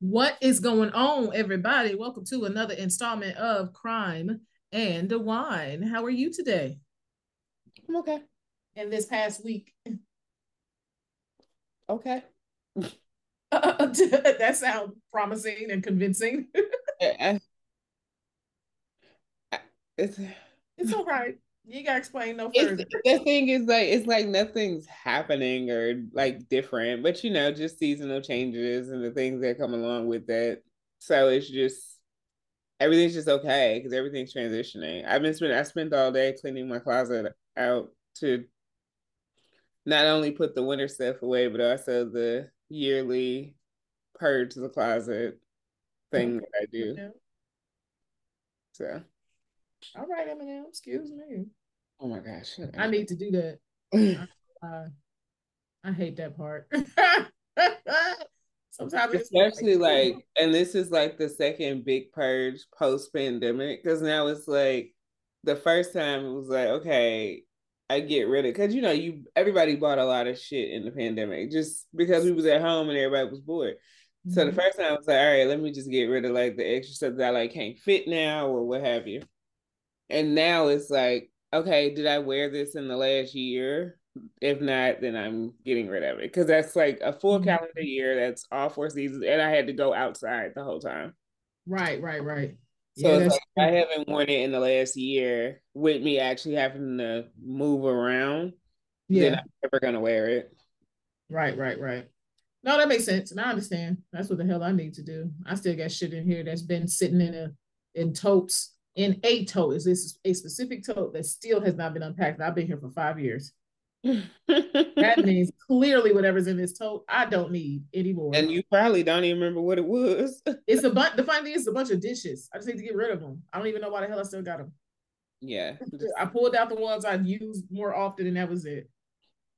What is going on, everybody? Welcome to another installment of Crime and Wine. How are you today? I'm okay. And this past week? Okay. That sounds promising and convincing. It's all right. You gotta explain no further. The thing is, like, it's like nothing's happening or like different, but you know, just seasonal changes and the things that come along with that. So it's just everything's just okay because everything's transitioning. I spent all day cleaning my closet out to not only put the winter stuff away, but also the yearly purge the closet thing that I do. So. All right, Eminem, excuse me. Oh my gosh. I need to do that. I hate that part. Sometimes especially like, and this is like the second big purge post-pandemic, because now it's like the first time it was like, okay, I get rid of, because you know, everybody bought a lot of shit in the pandemic just because we was at home and everybody was bored. So the first time I was like, all right, let me just get rid of like the extra stuff that I like can't fit now or what have you. And now it's like, okay, did I wear this in the last year? If not, then I'm getting rid of it. Because that's like a full calendar year. That's all four seasons. And I had to go outside the whole time. Right. So yeah, it's like, I haven't worn it in the last year with me actually having to move around. Yeah. Then I'm never going to wear it. Right. No, that makes sense. And I understand. That's what the hell I need to do. I still got shit in here that's been sitting in totes. In a tote, is this a specific tote that still has not been unpacked? I've been here for 5 years. That means clearly whatever's in this tote, I don't need anymore. And you probably don't even remember what it was. It's the funny thing is a bunch of dishes. I just need to get rid of them. I don't even know why the hell I still got them. Yeah. I pulled out the ones I've used more often and that was it.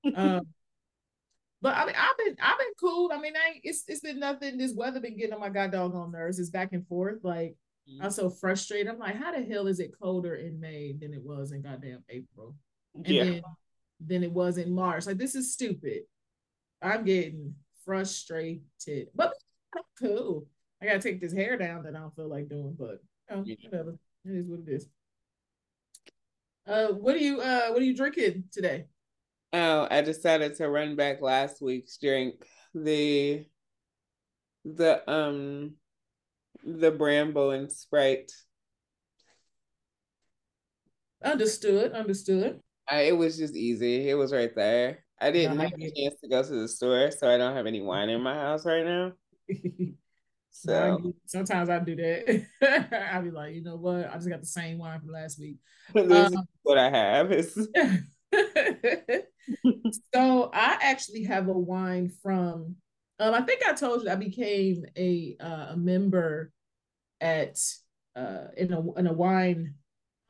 But I mean, I've been cool. I mean, it's been nothing. This weather been getting on my god doggone nerves. It's back and forth. Like, I'm so frustrated. I'm like, how the hell is it colder in May than it was in goddamn April? And then it was in March. Like, this is stupid. I'm getting frustrated. But I'm cool. I gotta take this hair down that I don't feel like doing, but whatever. It is what it is. What are you drinking today? Oh, I decided to run back last week's drink. The Bramble and Sprite. Understood. It was just easy. It was right there. I didn't have a chance to go to the store, so I don't have any wine in my house right now. So sometimes I do that. I'll be like, you know what? I just got the same wine from last week. This is what I have. So I actually have a wine from I think I told you I became a member at in a wine, I don't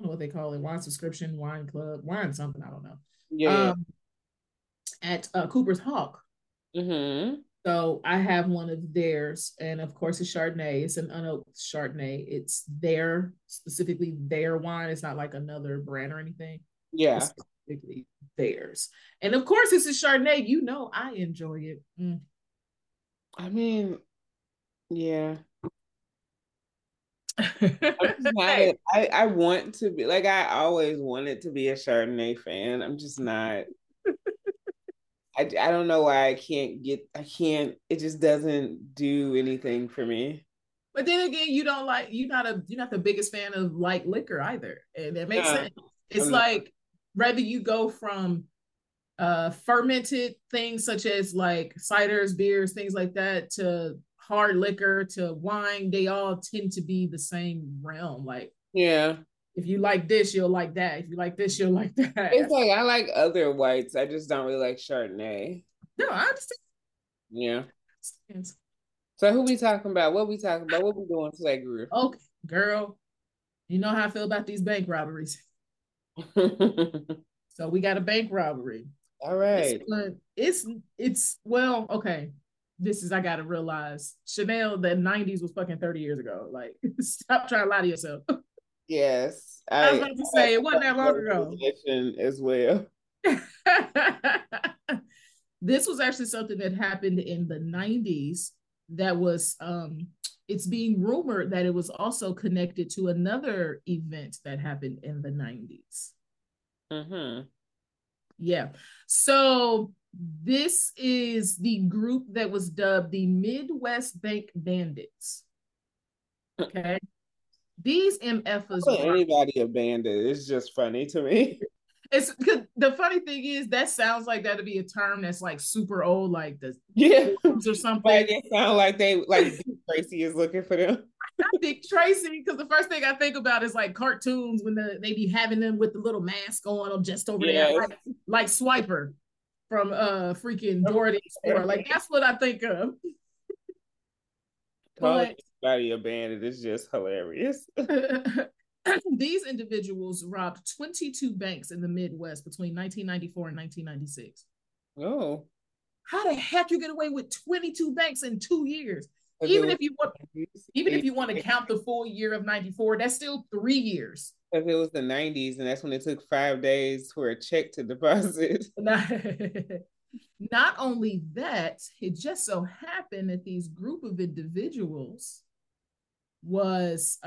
know what they call it, wine subscription, wine club, wine something, I don't know. Yeah. At Cooper's Hawk. Mm-hmm. So I have one of theirs, and of course it's Chardonnay. It's an unoaked Chardonnay. It's specifically their wine. It's not like another brand or anything. Yeah. It's specifically theirs, and of course it's a Chardonnay. You know I enjoy it. Mm. I mean, yeah. I want to be like, I always wanted to be a Chardonnay fan. I'm just not. I don't know why I can't. It just doesn't do anything for me. But then again, you're not the biggest fan of light liquor either, and that makes sense. It's like rather you go from fermented things such as like ciders, beers, things like that, to hard liquor, to wine. They all tend to be the same realm. Like, yeah, if you like this, you'll like that. If you like this, you'll like that. It's like I like other whites. I just don't really like Chardonnay. No, I understand. Yeah. So who we talking about? What we talking about? What we doing today, girl? Okay, girl. You know how I feel about these bank robberies. So we got a bank robbery. All right. It's well, okay. This is, I gotta realize, Chanel, the 90s was fucking 30 years ago. Like, stop trying to lie to yourself. Yes. I was about to say, it wasn't that long ago. As well. This was actually something that happened in the 90s that was, it's being rumored that it was also connected to another event that happened in the 90s. Mm-hmm. Yeah. So this is the group that was dubbed the Midwest Bank Bandits. Okay. These MFers. Anybody a bandit? It's just funny to me. It's the funny thing is that sounds like that'd be a term that's like super old, like the or something. Like it sounds like they like Tracy is looking for them. I think Tracy, because the first thing I think about is like cartoons when they be having them with the little mask on or just over there, like Swiper from freaking Dorothy Explorer. Like that's what I think of. But, anybody a bandit is just hilarious. These individuals robbed 22 banks in the Midwest between 1994 and 1996. Oh. How the heck you get away with 22 banks in 2 years? Even if you want to count the full year of 94, that's still 3 years. If it was the 90s, and that's when it took 5 days for a check to deposit. Not only that, it just so happened that these group of individuals was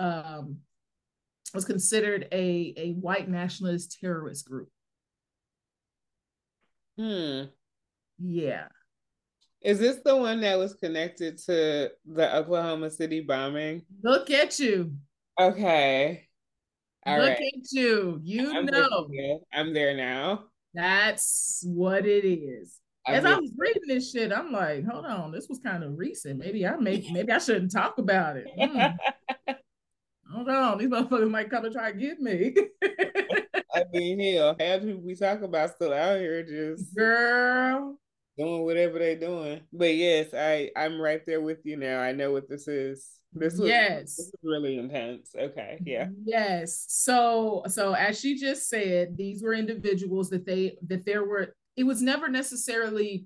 considered a white nationalist terrorist group. Yeah. Is this the one that was connected to the Oklahoma City bombing? Look at you. Okay. All right. Look at you. I'm there now. That's what it is. As I was reading this shit, I'm like, hold on, this was kind of recent. Maybe I shouldn't talk about it. Hold on, these motherfuckers might come and try to get me. I mean, hell, half people we talk about still out here just doing whatever they're doing. But yes, I'm right there with you now. I know what this is. This is really intense. Okay, yeah. Yes. So as she just said, these were individuals it was never necessarily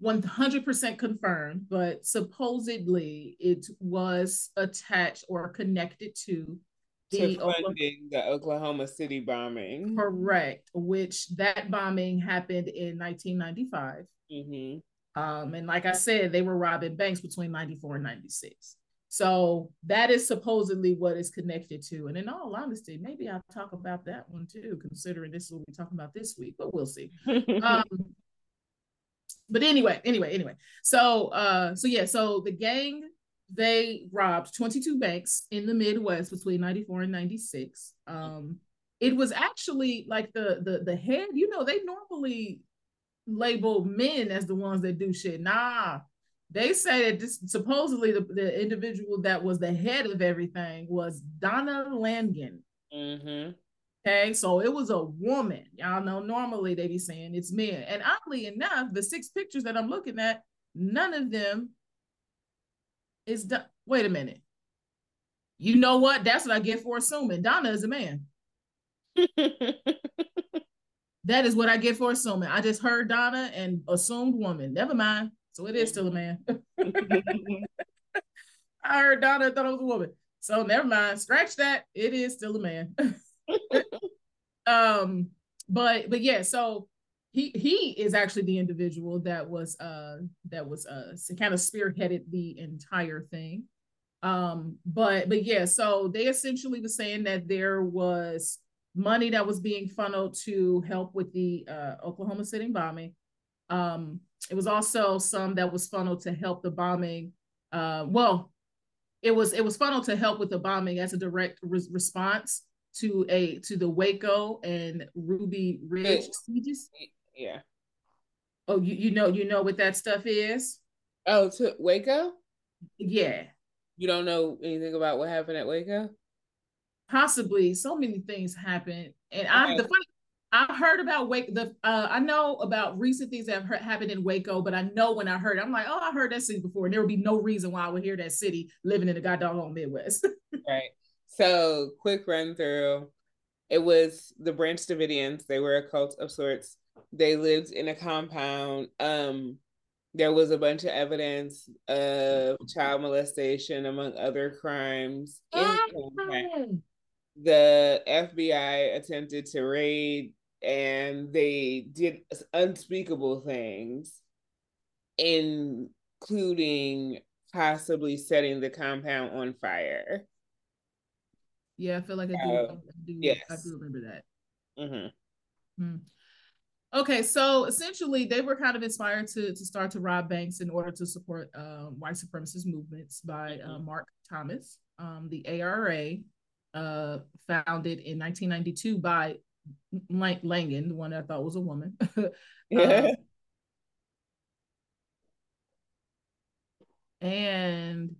100% confirmed, but supposedly it was attached or connected to the Oklahoma City bombing. Correct, which that bombing happened in 1995. Mm-hmm. And like I said, they were robbing banks between 94 and 96. So that is supposedly what it's connected to. And in all honesty, maybe I'll talk about that one too, considering this is what we're talking about this week, but we'll see. But anyway. So the gang, they robbed 22 banks in the Midwest between 94 and 96. It was actually like the head, they normally label men as the ones that do shit. Nah. They say that supposedly the individual that was the head of everything was Donna Langan. Mm-hmm. Okay, so it was a woman. Y'all know normally they be saying it's men. And oddly enough, the 6 pictures that I'm looking at, none of them is done. Wait a minute. You know what? That's what I get for assuming. Donna is a man. That is what I get for assuming. I just heard Donna and assumed woman. Never mind. So it is still a man. I heard Donna thought it was a woman. So never mind. Scratch that. It is still a man. But yeah, so he is actually the individual that was kind of spearheaded the entire thing. But yeah, so they essentially were saying that there was money that was being funneled to help with the Oklahoma City bombing. It was also some that was funneled to help the bombing. It was funneled to help with the bombing as a direct response to the Waco and Ruby Ridge sieges. Yeah. Oh, you know what that stuff is? Oh, to Waco? Yeah. You don't know anything about what happened at Waco? Possibly. So many things happened, and I heard about Waco. I know about recent things that have happened in Waco, but I know when I heard it, I'm like, oh, I heard that city before, and there would be no reason why I would hear that city living in the goddamn Midwest. Right. So, quick run through. It was the Branch Davidians. They were a cult of sorts. They lived in a compound. There was a bunch of evidence of child molestation, among other crimes. The FBI attempted to raid, and they did unspeakable things, including possibly setting the compound on fire. Yeah, I feel like I do. Yes. I do remember that. Mm-hmm. Mm. Okay, so essentially they were kind of inspired to start to rob banks in order to support white supremacist movements by Mark Thomas. The ARA, founded in 1992 by Langan, the one that I thought was a woman. And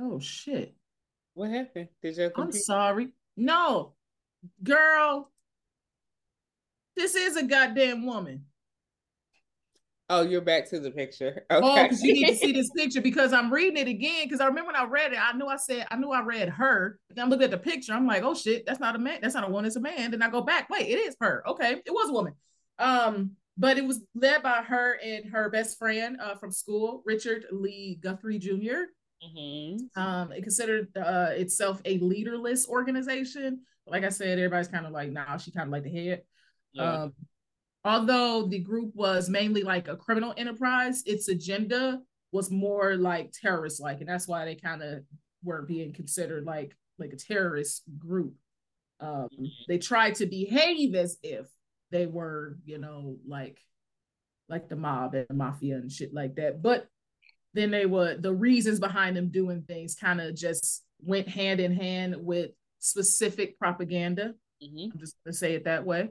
oh shit, what happened? Did you? I'm sorry. No, girl, this is a goddamn woman. Oh, you're back to the picture. Okay. Oh, because you need to see this picture, because I'm reading it again. Because I remember when I read it, I knew I read her. But then I looked at the picture. I'm like, oh shit, that's not a man. That's not a woman. It's a man. Then I go back. Wait, it is her. Okay, it was a woman. But it was led by her and her best friend from school, Richard Lee Guthrie Jr. Mm-hmm. It considered itself a leaderless organization. Like I said, everybody's kind of like, nah, she kind of like the head. Yeah. Although the group was mainly like a criminal enterprise, its agenda was more like terrorist-like, and that's why they kind of were being considered like a terrorist group. They tried to behave as if they were, you know, like the mob and the mafia and shit like that. But then the reasons behind them doing things kind of just went hand in hand with specific propaganda. Mm-hmm. I'm just gonna say it that way.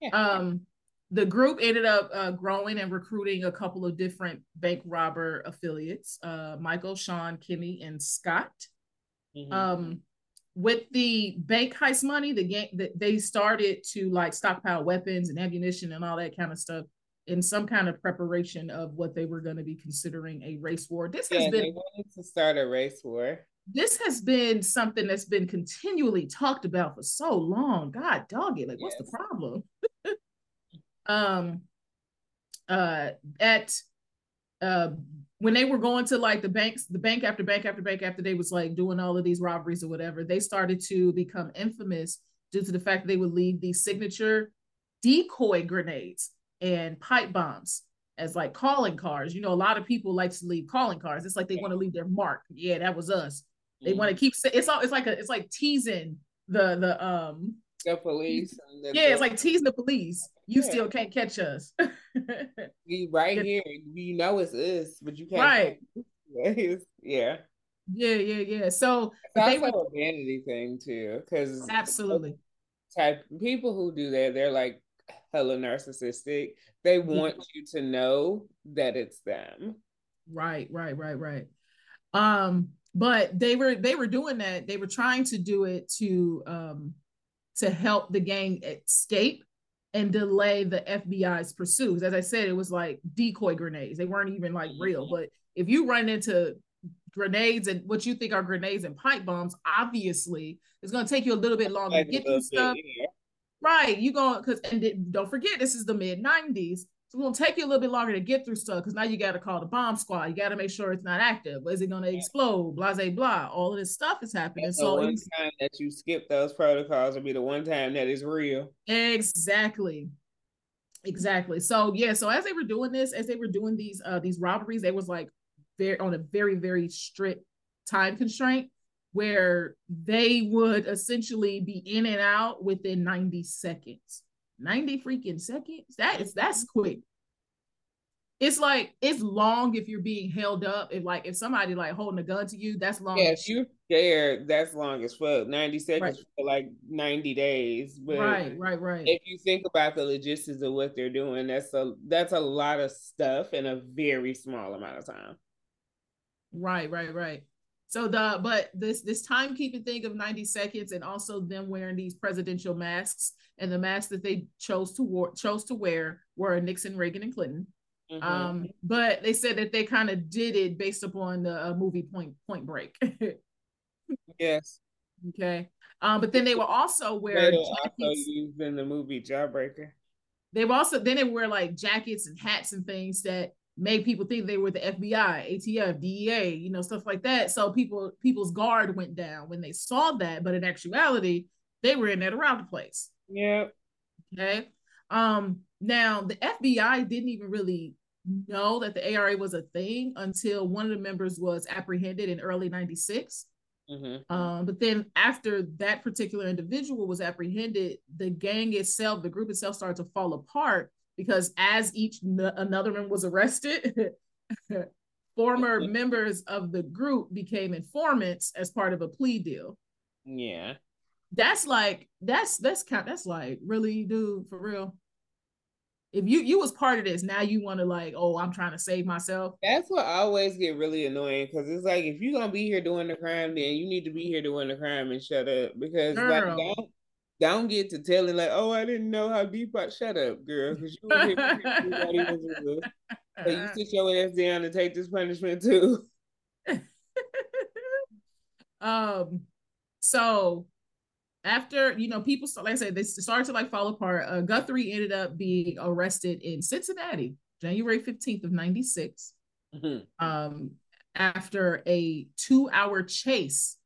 Yeah. The group ended up growing and recruiting a couple of different bank robber affiliates, Michael, Sean, Kimmy, and Scott. Mm-hmm. With the bank heist money, they started to like stockpile weapons and ammunition and all that kind of stuff in some kind of preparation of what they were going to be considering a race war. They wanted to start a race war. This has been something that's been continually talked about for so long. God dog it. Like, yes. What's the problem? When they were going to like the bank after bank after bank after they was like doing all of these robberies or whatever, they started to become infamous due to the fact that they would leave these signature decoy grenades and pipe bombs as like calling cards. You know, a lot of people like to leave calling cards. It's like they want to leave their mark. Yeah, that was us. They want to keep it's like teasing the police. It's like teasing the police. You still can't catch us. We right here. You know it's us, but you can't. Right. Yeah. So it's also a vanity thing too, because absolutely type people who do that, they're like hella narcissistic. They want you to know that it's them. Right. But they were doing that. They were trying to do it to help the gang escape and delay the FBI's pursuits. As I said, it was like decoy grenades. They weren't even like real, but if you run into grenades and what you think are grenades and pipe bombs, obviously it's going to take you a little bit longer to get this stuff. Yeah. Right. Don't forget, this is the mid-90s. So it's going to take you a little bit longer to get through stuff because now you got to call the bomb squad. You got to make sure it's not active. Is it going to explode? Blase, blah. All of this stuff is happening. That's so the one time that you skip those protocols will be the one time that is real. Exactly. So yeah. So as they were doing this, as they were doing these robberies, they was like on a very, very strict time constraint where they would essentially be in and out within 90 seconds. 90 freaking seconds. That's quick. It's like, it's long if you're being held up. If somebody like holding a gun to you, that's long. Yeah, if you're scared, that's long as fuck. 90 seconds for like 90 days. But right. If you think about the logistics of what they're doing, that's a lot of stuff in a very small amount of time. Right. So this timekeeping thing of 90 seconds, and also them wearing these presidential masks, and the masks that they chose to wear were Nixon, Reagan, and Clinton. Mm-hmm. But they said that they kind of did it based upon the movie Point Break. Yes. Okay. But then they were also wearing jackets. Also used in the movie Jawbreaker. They were like jackets and hats and things that made people think they were the FBI, ATF, DEA, you know, stuff like that. So people's guard went down when they saw that, but in actuality, they were in there around the place. Yeah. Okay. Now the FBI didn't even really know that the ARA was a thing until one of the members was apprehended in early '96. Mm-hmm. But then after that particular individual was apprehended, the gang itself, the group itself, started to fall apart, because as each another member was arrested, former mm-hmm. members of the group became informants as part of a plea deal. Yeah. That's like, really, dude, for real? If you was part of this, now you want to like, oh, I'm trying to save myself. That's what I always get really annoying, because it's like, if you're going to be here doing the crime, then you need to be here doing the crime and shut up. Because like, don't get to telling like, oh, I didn't know how deep I... Shut up, girl, because you were here everybody was real. So you sit your ass down and take this punishment too. So after, you know, people, like I said, they started to like fall apart. Guthrie ended up being arrested in Cincinnati, January 15th of '96. Mm-hmm. After a 2-hour chase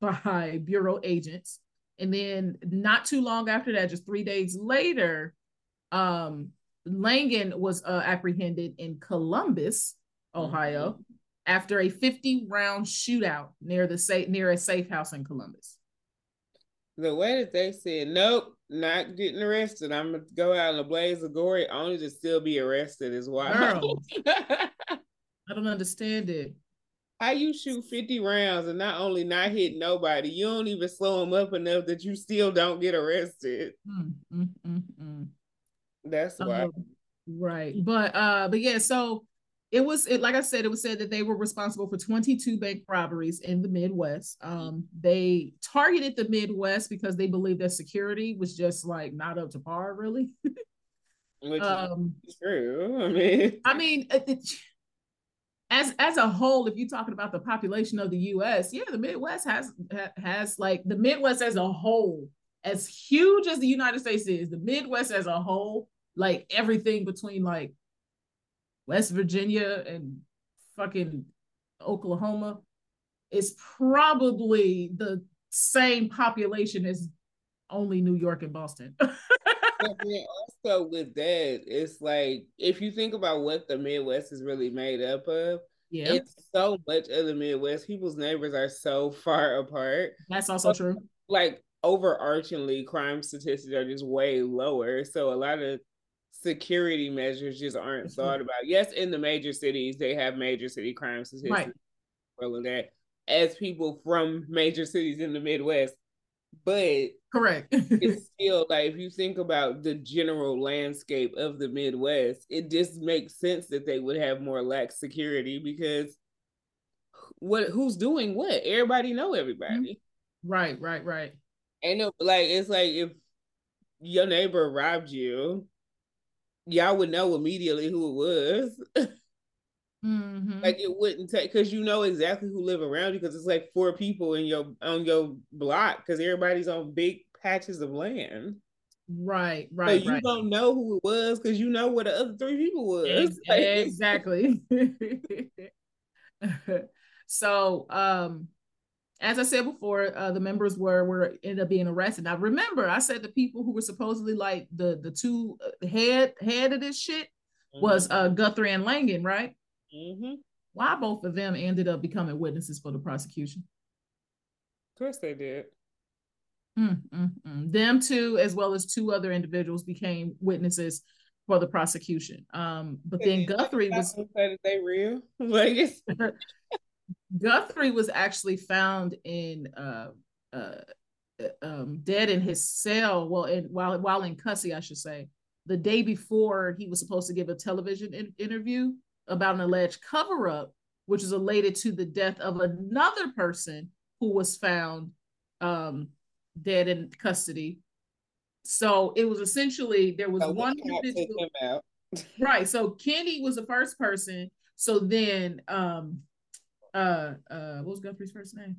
by Bureau agents. And then not too long after that, just 3 days later, Langan was apprehended in Columbus, Ohio, mm-hmm. after a 50-round shootout near a safe house in Columbus. The way that they said, nope, not getting arrested, I'm going to go out in a blaze of glory only to still be arrested is wild. I don't understand it. How you shoot 50 rounds and not only not hit nobody, you don't even slow them up enough that you still don't get arrested. That's why. Right. But yeah, so it was like I said, it was said that they were responsible for 22 bank robberies in the Midwest. They targeted the Midwest because they believed that security was just like not up to par, really. Which is true. I mean as a whole, if you're talking about the population of the U.S., yeah, the Midwest has like, the Midwest as a whole, as huge as the United States is, the Midwest as a whole, like everything between like West Virginia and fucking Oklahoma, is probably the same population as only New York and Boston. But then also with that, it's like, if you think about what the Midwest is really made up of, yeah, it's so much of the Midwest, people's neighbors are so far apart. That's also true. Like, overarchingly, crime statistics are just way lower, so a lot of security measures just aren't mm-hmm. thought about. Yes, in the major cities, they have major city crime statistics. Right. Well, of that, as people from major cities in the Midwest, but correct. It's still like, if you think about the general landscape of the Midwest, it just makes sense that they would have more lax security, because who's doing what? Everybody know everybody. Right. And it, like, it's like, if your neighbor robbed you, y'all would know immediately who it was. Mm-hmm. Like, it wouldn't take, because you know exactly who live around you, because it's like 4 people in on your block, because everybody's on big patches of land. Right. So you don't know who it was, because you know where the other 3 people was. Exactly. So, as I said before, the members were ended up being arrested. Now, remember, I said the people who were supposedly like the 2 head of this shit mm-hmm. was Guthrie and Langan, right? Mm-hmm. Why both of them ended up becoming witnesses for the prosecution? Of course they did. Them 2, as well as 2 other individuals, became witnesses for the prosecution. But then Guthrie was... That they real? Like, Guthrie was actually found in dead in his cell. Well, while in custody, I should say, the day before he was supposed to give a television interview about an alleged cover-up, which is related to the death of another person who was found dead in custody. So it was essentially, there was one individual. Right. So Kenny was the first person. So then what was Guthrie's first name?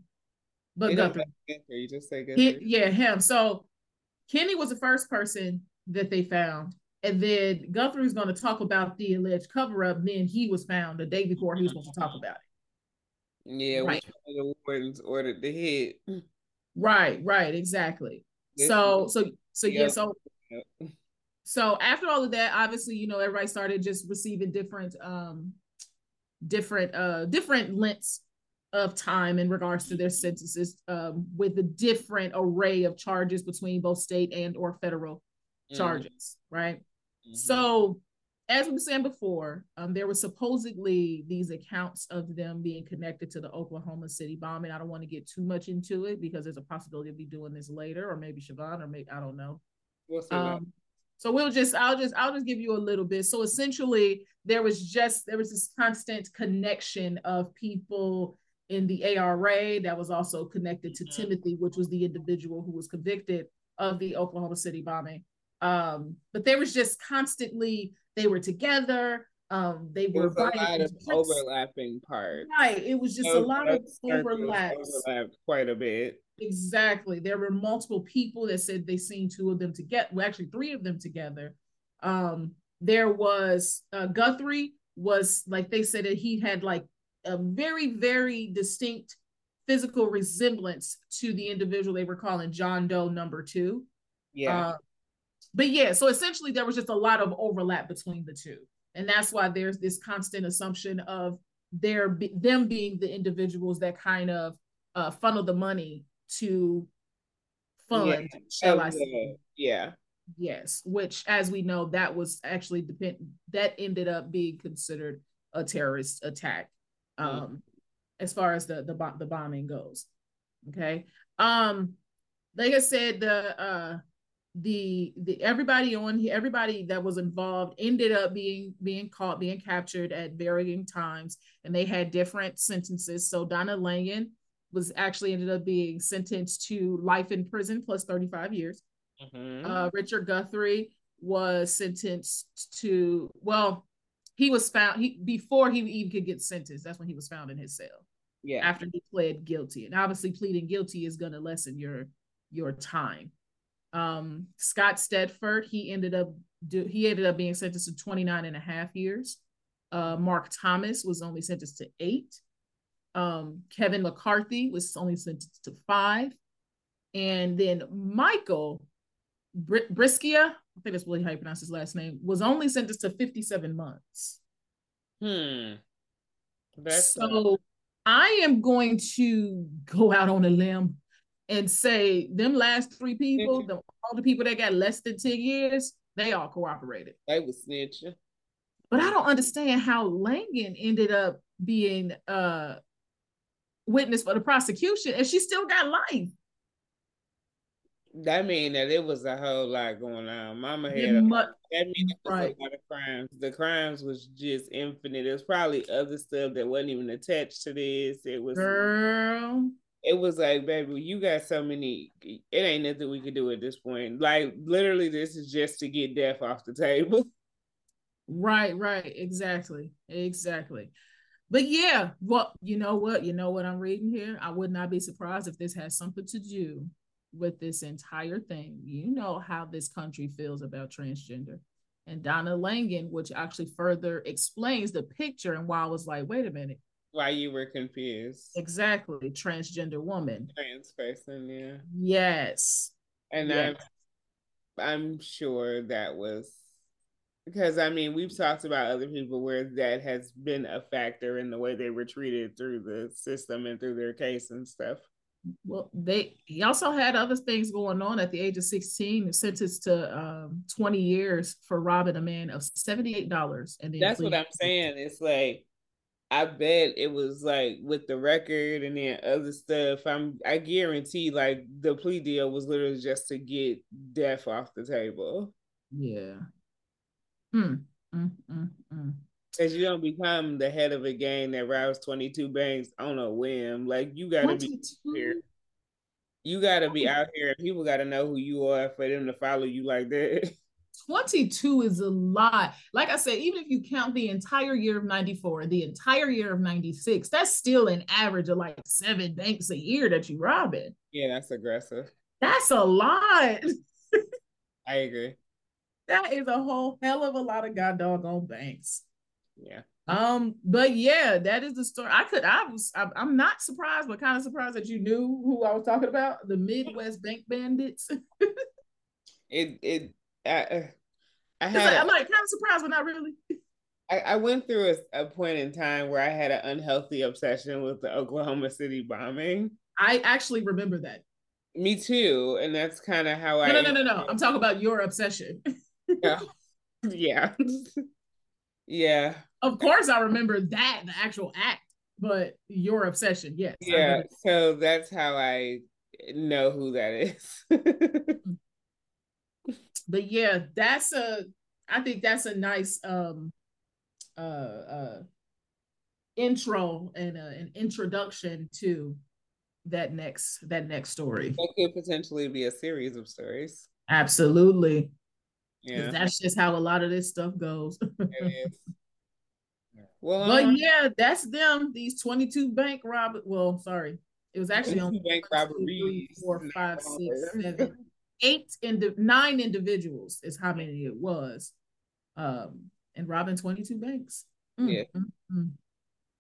But Guthrie. You just say Guthrie. Yeah, him. So Kenny was the first person that they found. And then Guthrie's going to talk about the alleged cover-up. Then he was found the day before he was going to talk about it. Yeah, right. Which the wardens ordered the hit. Right, exactly. This so, yeah, so So after all of that, obviously, you know, everybody started just receiving different lengths of time in regards to their sentences, with a different array of charges between both state and or federal charges, right? Mm-hmm. So as we were saying before, there were supposedly these accounts of them being connected to the Oklahoma City bombing. I don't want to get too much into it because there's a possibility of me doing this later, or maybe Siobhan, or maybe, I don't know. We'll see that. So I'll just give you a little bit. So essentially, there was this constant connection of people in the ARA that was also connected to Timothy, which was the individual who was convicted of the Oklahoma City bombing. But there was just constantly, they were together. They were a lot of overlapping parts. Right. It was just a lot of overlaps. Overlapped quite a bit. Exactly. There were multiple people that said they seen two of them together. Well, actually, three of them together. There was Guthrie was, like, they said that he had like a very, very distinct physical resemblance to the individual they were calling John Doe number 2. Yeah. But yeah, so essentially there was just a lot of overlap between the two. And that's why there's this constant assumption of them being the individuals that kind of funnel the money to fund, shall I say. Yeah. Yes, which, as we know, that was actually that ended up being considered a terrorist attack, as far as the bombing goes. Okay. Like I said, everybody that was involved ended up being caught, being captured at varying times, and they had different sentences. So Donna Langan was actually ended up being sentenced to life in prison plus 35 years. Mm-hmm. Richard Guthrie was sentenced to, well, he was found, before he even could get sentenced, that's when he was found in his cell. Yeah. After he pled guilty. And obviously pleading guilty is going to lessen your time. Scott Stedford, he ended up being sentenced to 29 and a half years. Mark Thomas was only sentenced to 8. Kevin McCarthy was only sentenced to 5. And then Michael Briskia, I think that's really how you pronounce his last name, was only sentenced to 57 months. So I am going to go out on a limb and say them last 3 people, all the people that got less than 10 years, they all cooperated. They were snitching. But I don't understand how Langan ended up being witness for the prosecution and she still got life. That means that it was a whole lot going on. Mama had that means it was a lot of crimes. The crimes was just infinite. There's probably other stuff that wasn't even attached to this. It was like, baby, you got so many, it ain't nothing we could do at this point. Like, literally, this is just to get death off the table. Right, exactly. But yeah, well, you know what I'm reading here? I would not be surprised if this has something to do with this entire thing. You know how this country feels about transgender. And Donna Langan, which actually further explains the picture and why I was like, wait a minute. Why you were confused. Exactly. Transgender woman. Trans person, yeah. Yes. And yes. I'm sure that was because, I mean, we've talked about other people where that has been a factor in the way they were treated through the system and through their case and stuff. Well, he also had other things going on at the age of 16, sentenced to 20 years for robbing a man of $78. And that's what I'm saying. It's like, I bet it was like with the record and then other stuff. I guarantee like the plea deal was literally just to get death off the table. Yeah. Because you don't become the head of a gang that robs 22 banks on a whim. Like, you got to be here. You got to be out here. People got to know who you are for them to follow you like that. 22 is a lot. Like I said, even if you count the entire year of 94, the entire year of 96, that's still an average of like 7 banks a year that you robbing. Yeah, that's aggressive. That's a lot. I agree. That is a whole hell of a lot of god doggone banks. Yeah. But yeah, that is the story. I'm not surprised, but kind of surprised that you knew who I was talking about, the Midwest Bank Bandits. it, it, I, I'm like kind of surprised, but not really. I went through a point in time where I had an unhealthy obsession with the Oklahoma City bombing. I actually remember that. Me too. And that's kind of how No. I'm talking about your obsession. Yeah. Of course I remember that, the actual act, but your obsession, yes. Yeah, so that's how I know who that is. But yeah, I think that's a nice intro and an introduction to that next story. It could potentially be a series of stories. Absolutely. Yeah. That's just how a lot of this stuff goes. It is. Well, but yeah, that's them. These 22 bank robberies. Well, sorry. It was actually on bank robberies. 9 individuals is how many it was. And robbing 22 banks. Yeah.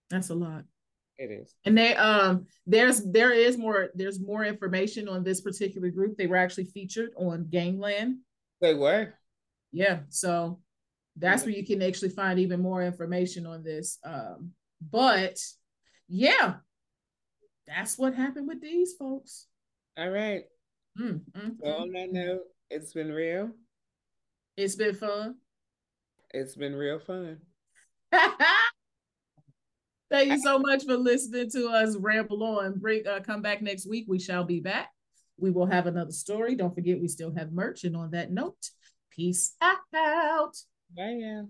That's a lot. It is. And they there's more information on this particular group. They were actually featured on Gangland. They were. Yeah. So that's where you can actually find even more information on this. But yeah, that's what happened with these folks. All right. So on that note, it's been real. It's been fun. It's been real fun. Thank you so much for listening to us ramble on. Come back next week. We shall be back. We will have another story. Don't forget, we still have merch. And on that note, peace out. Bye.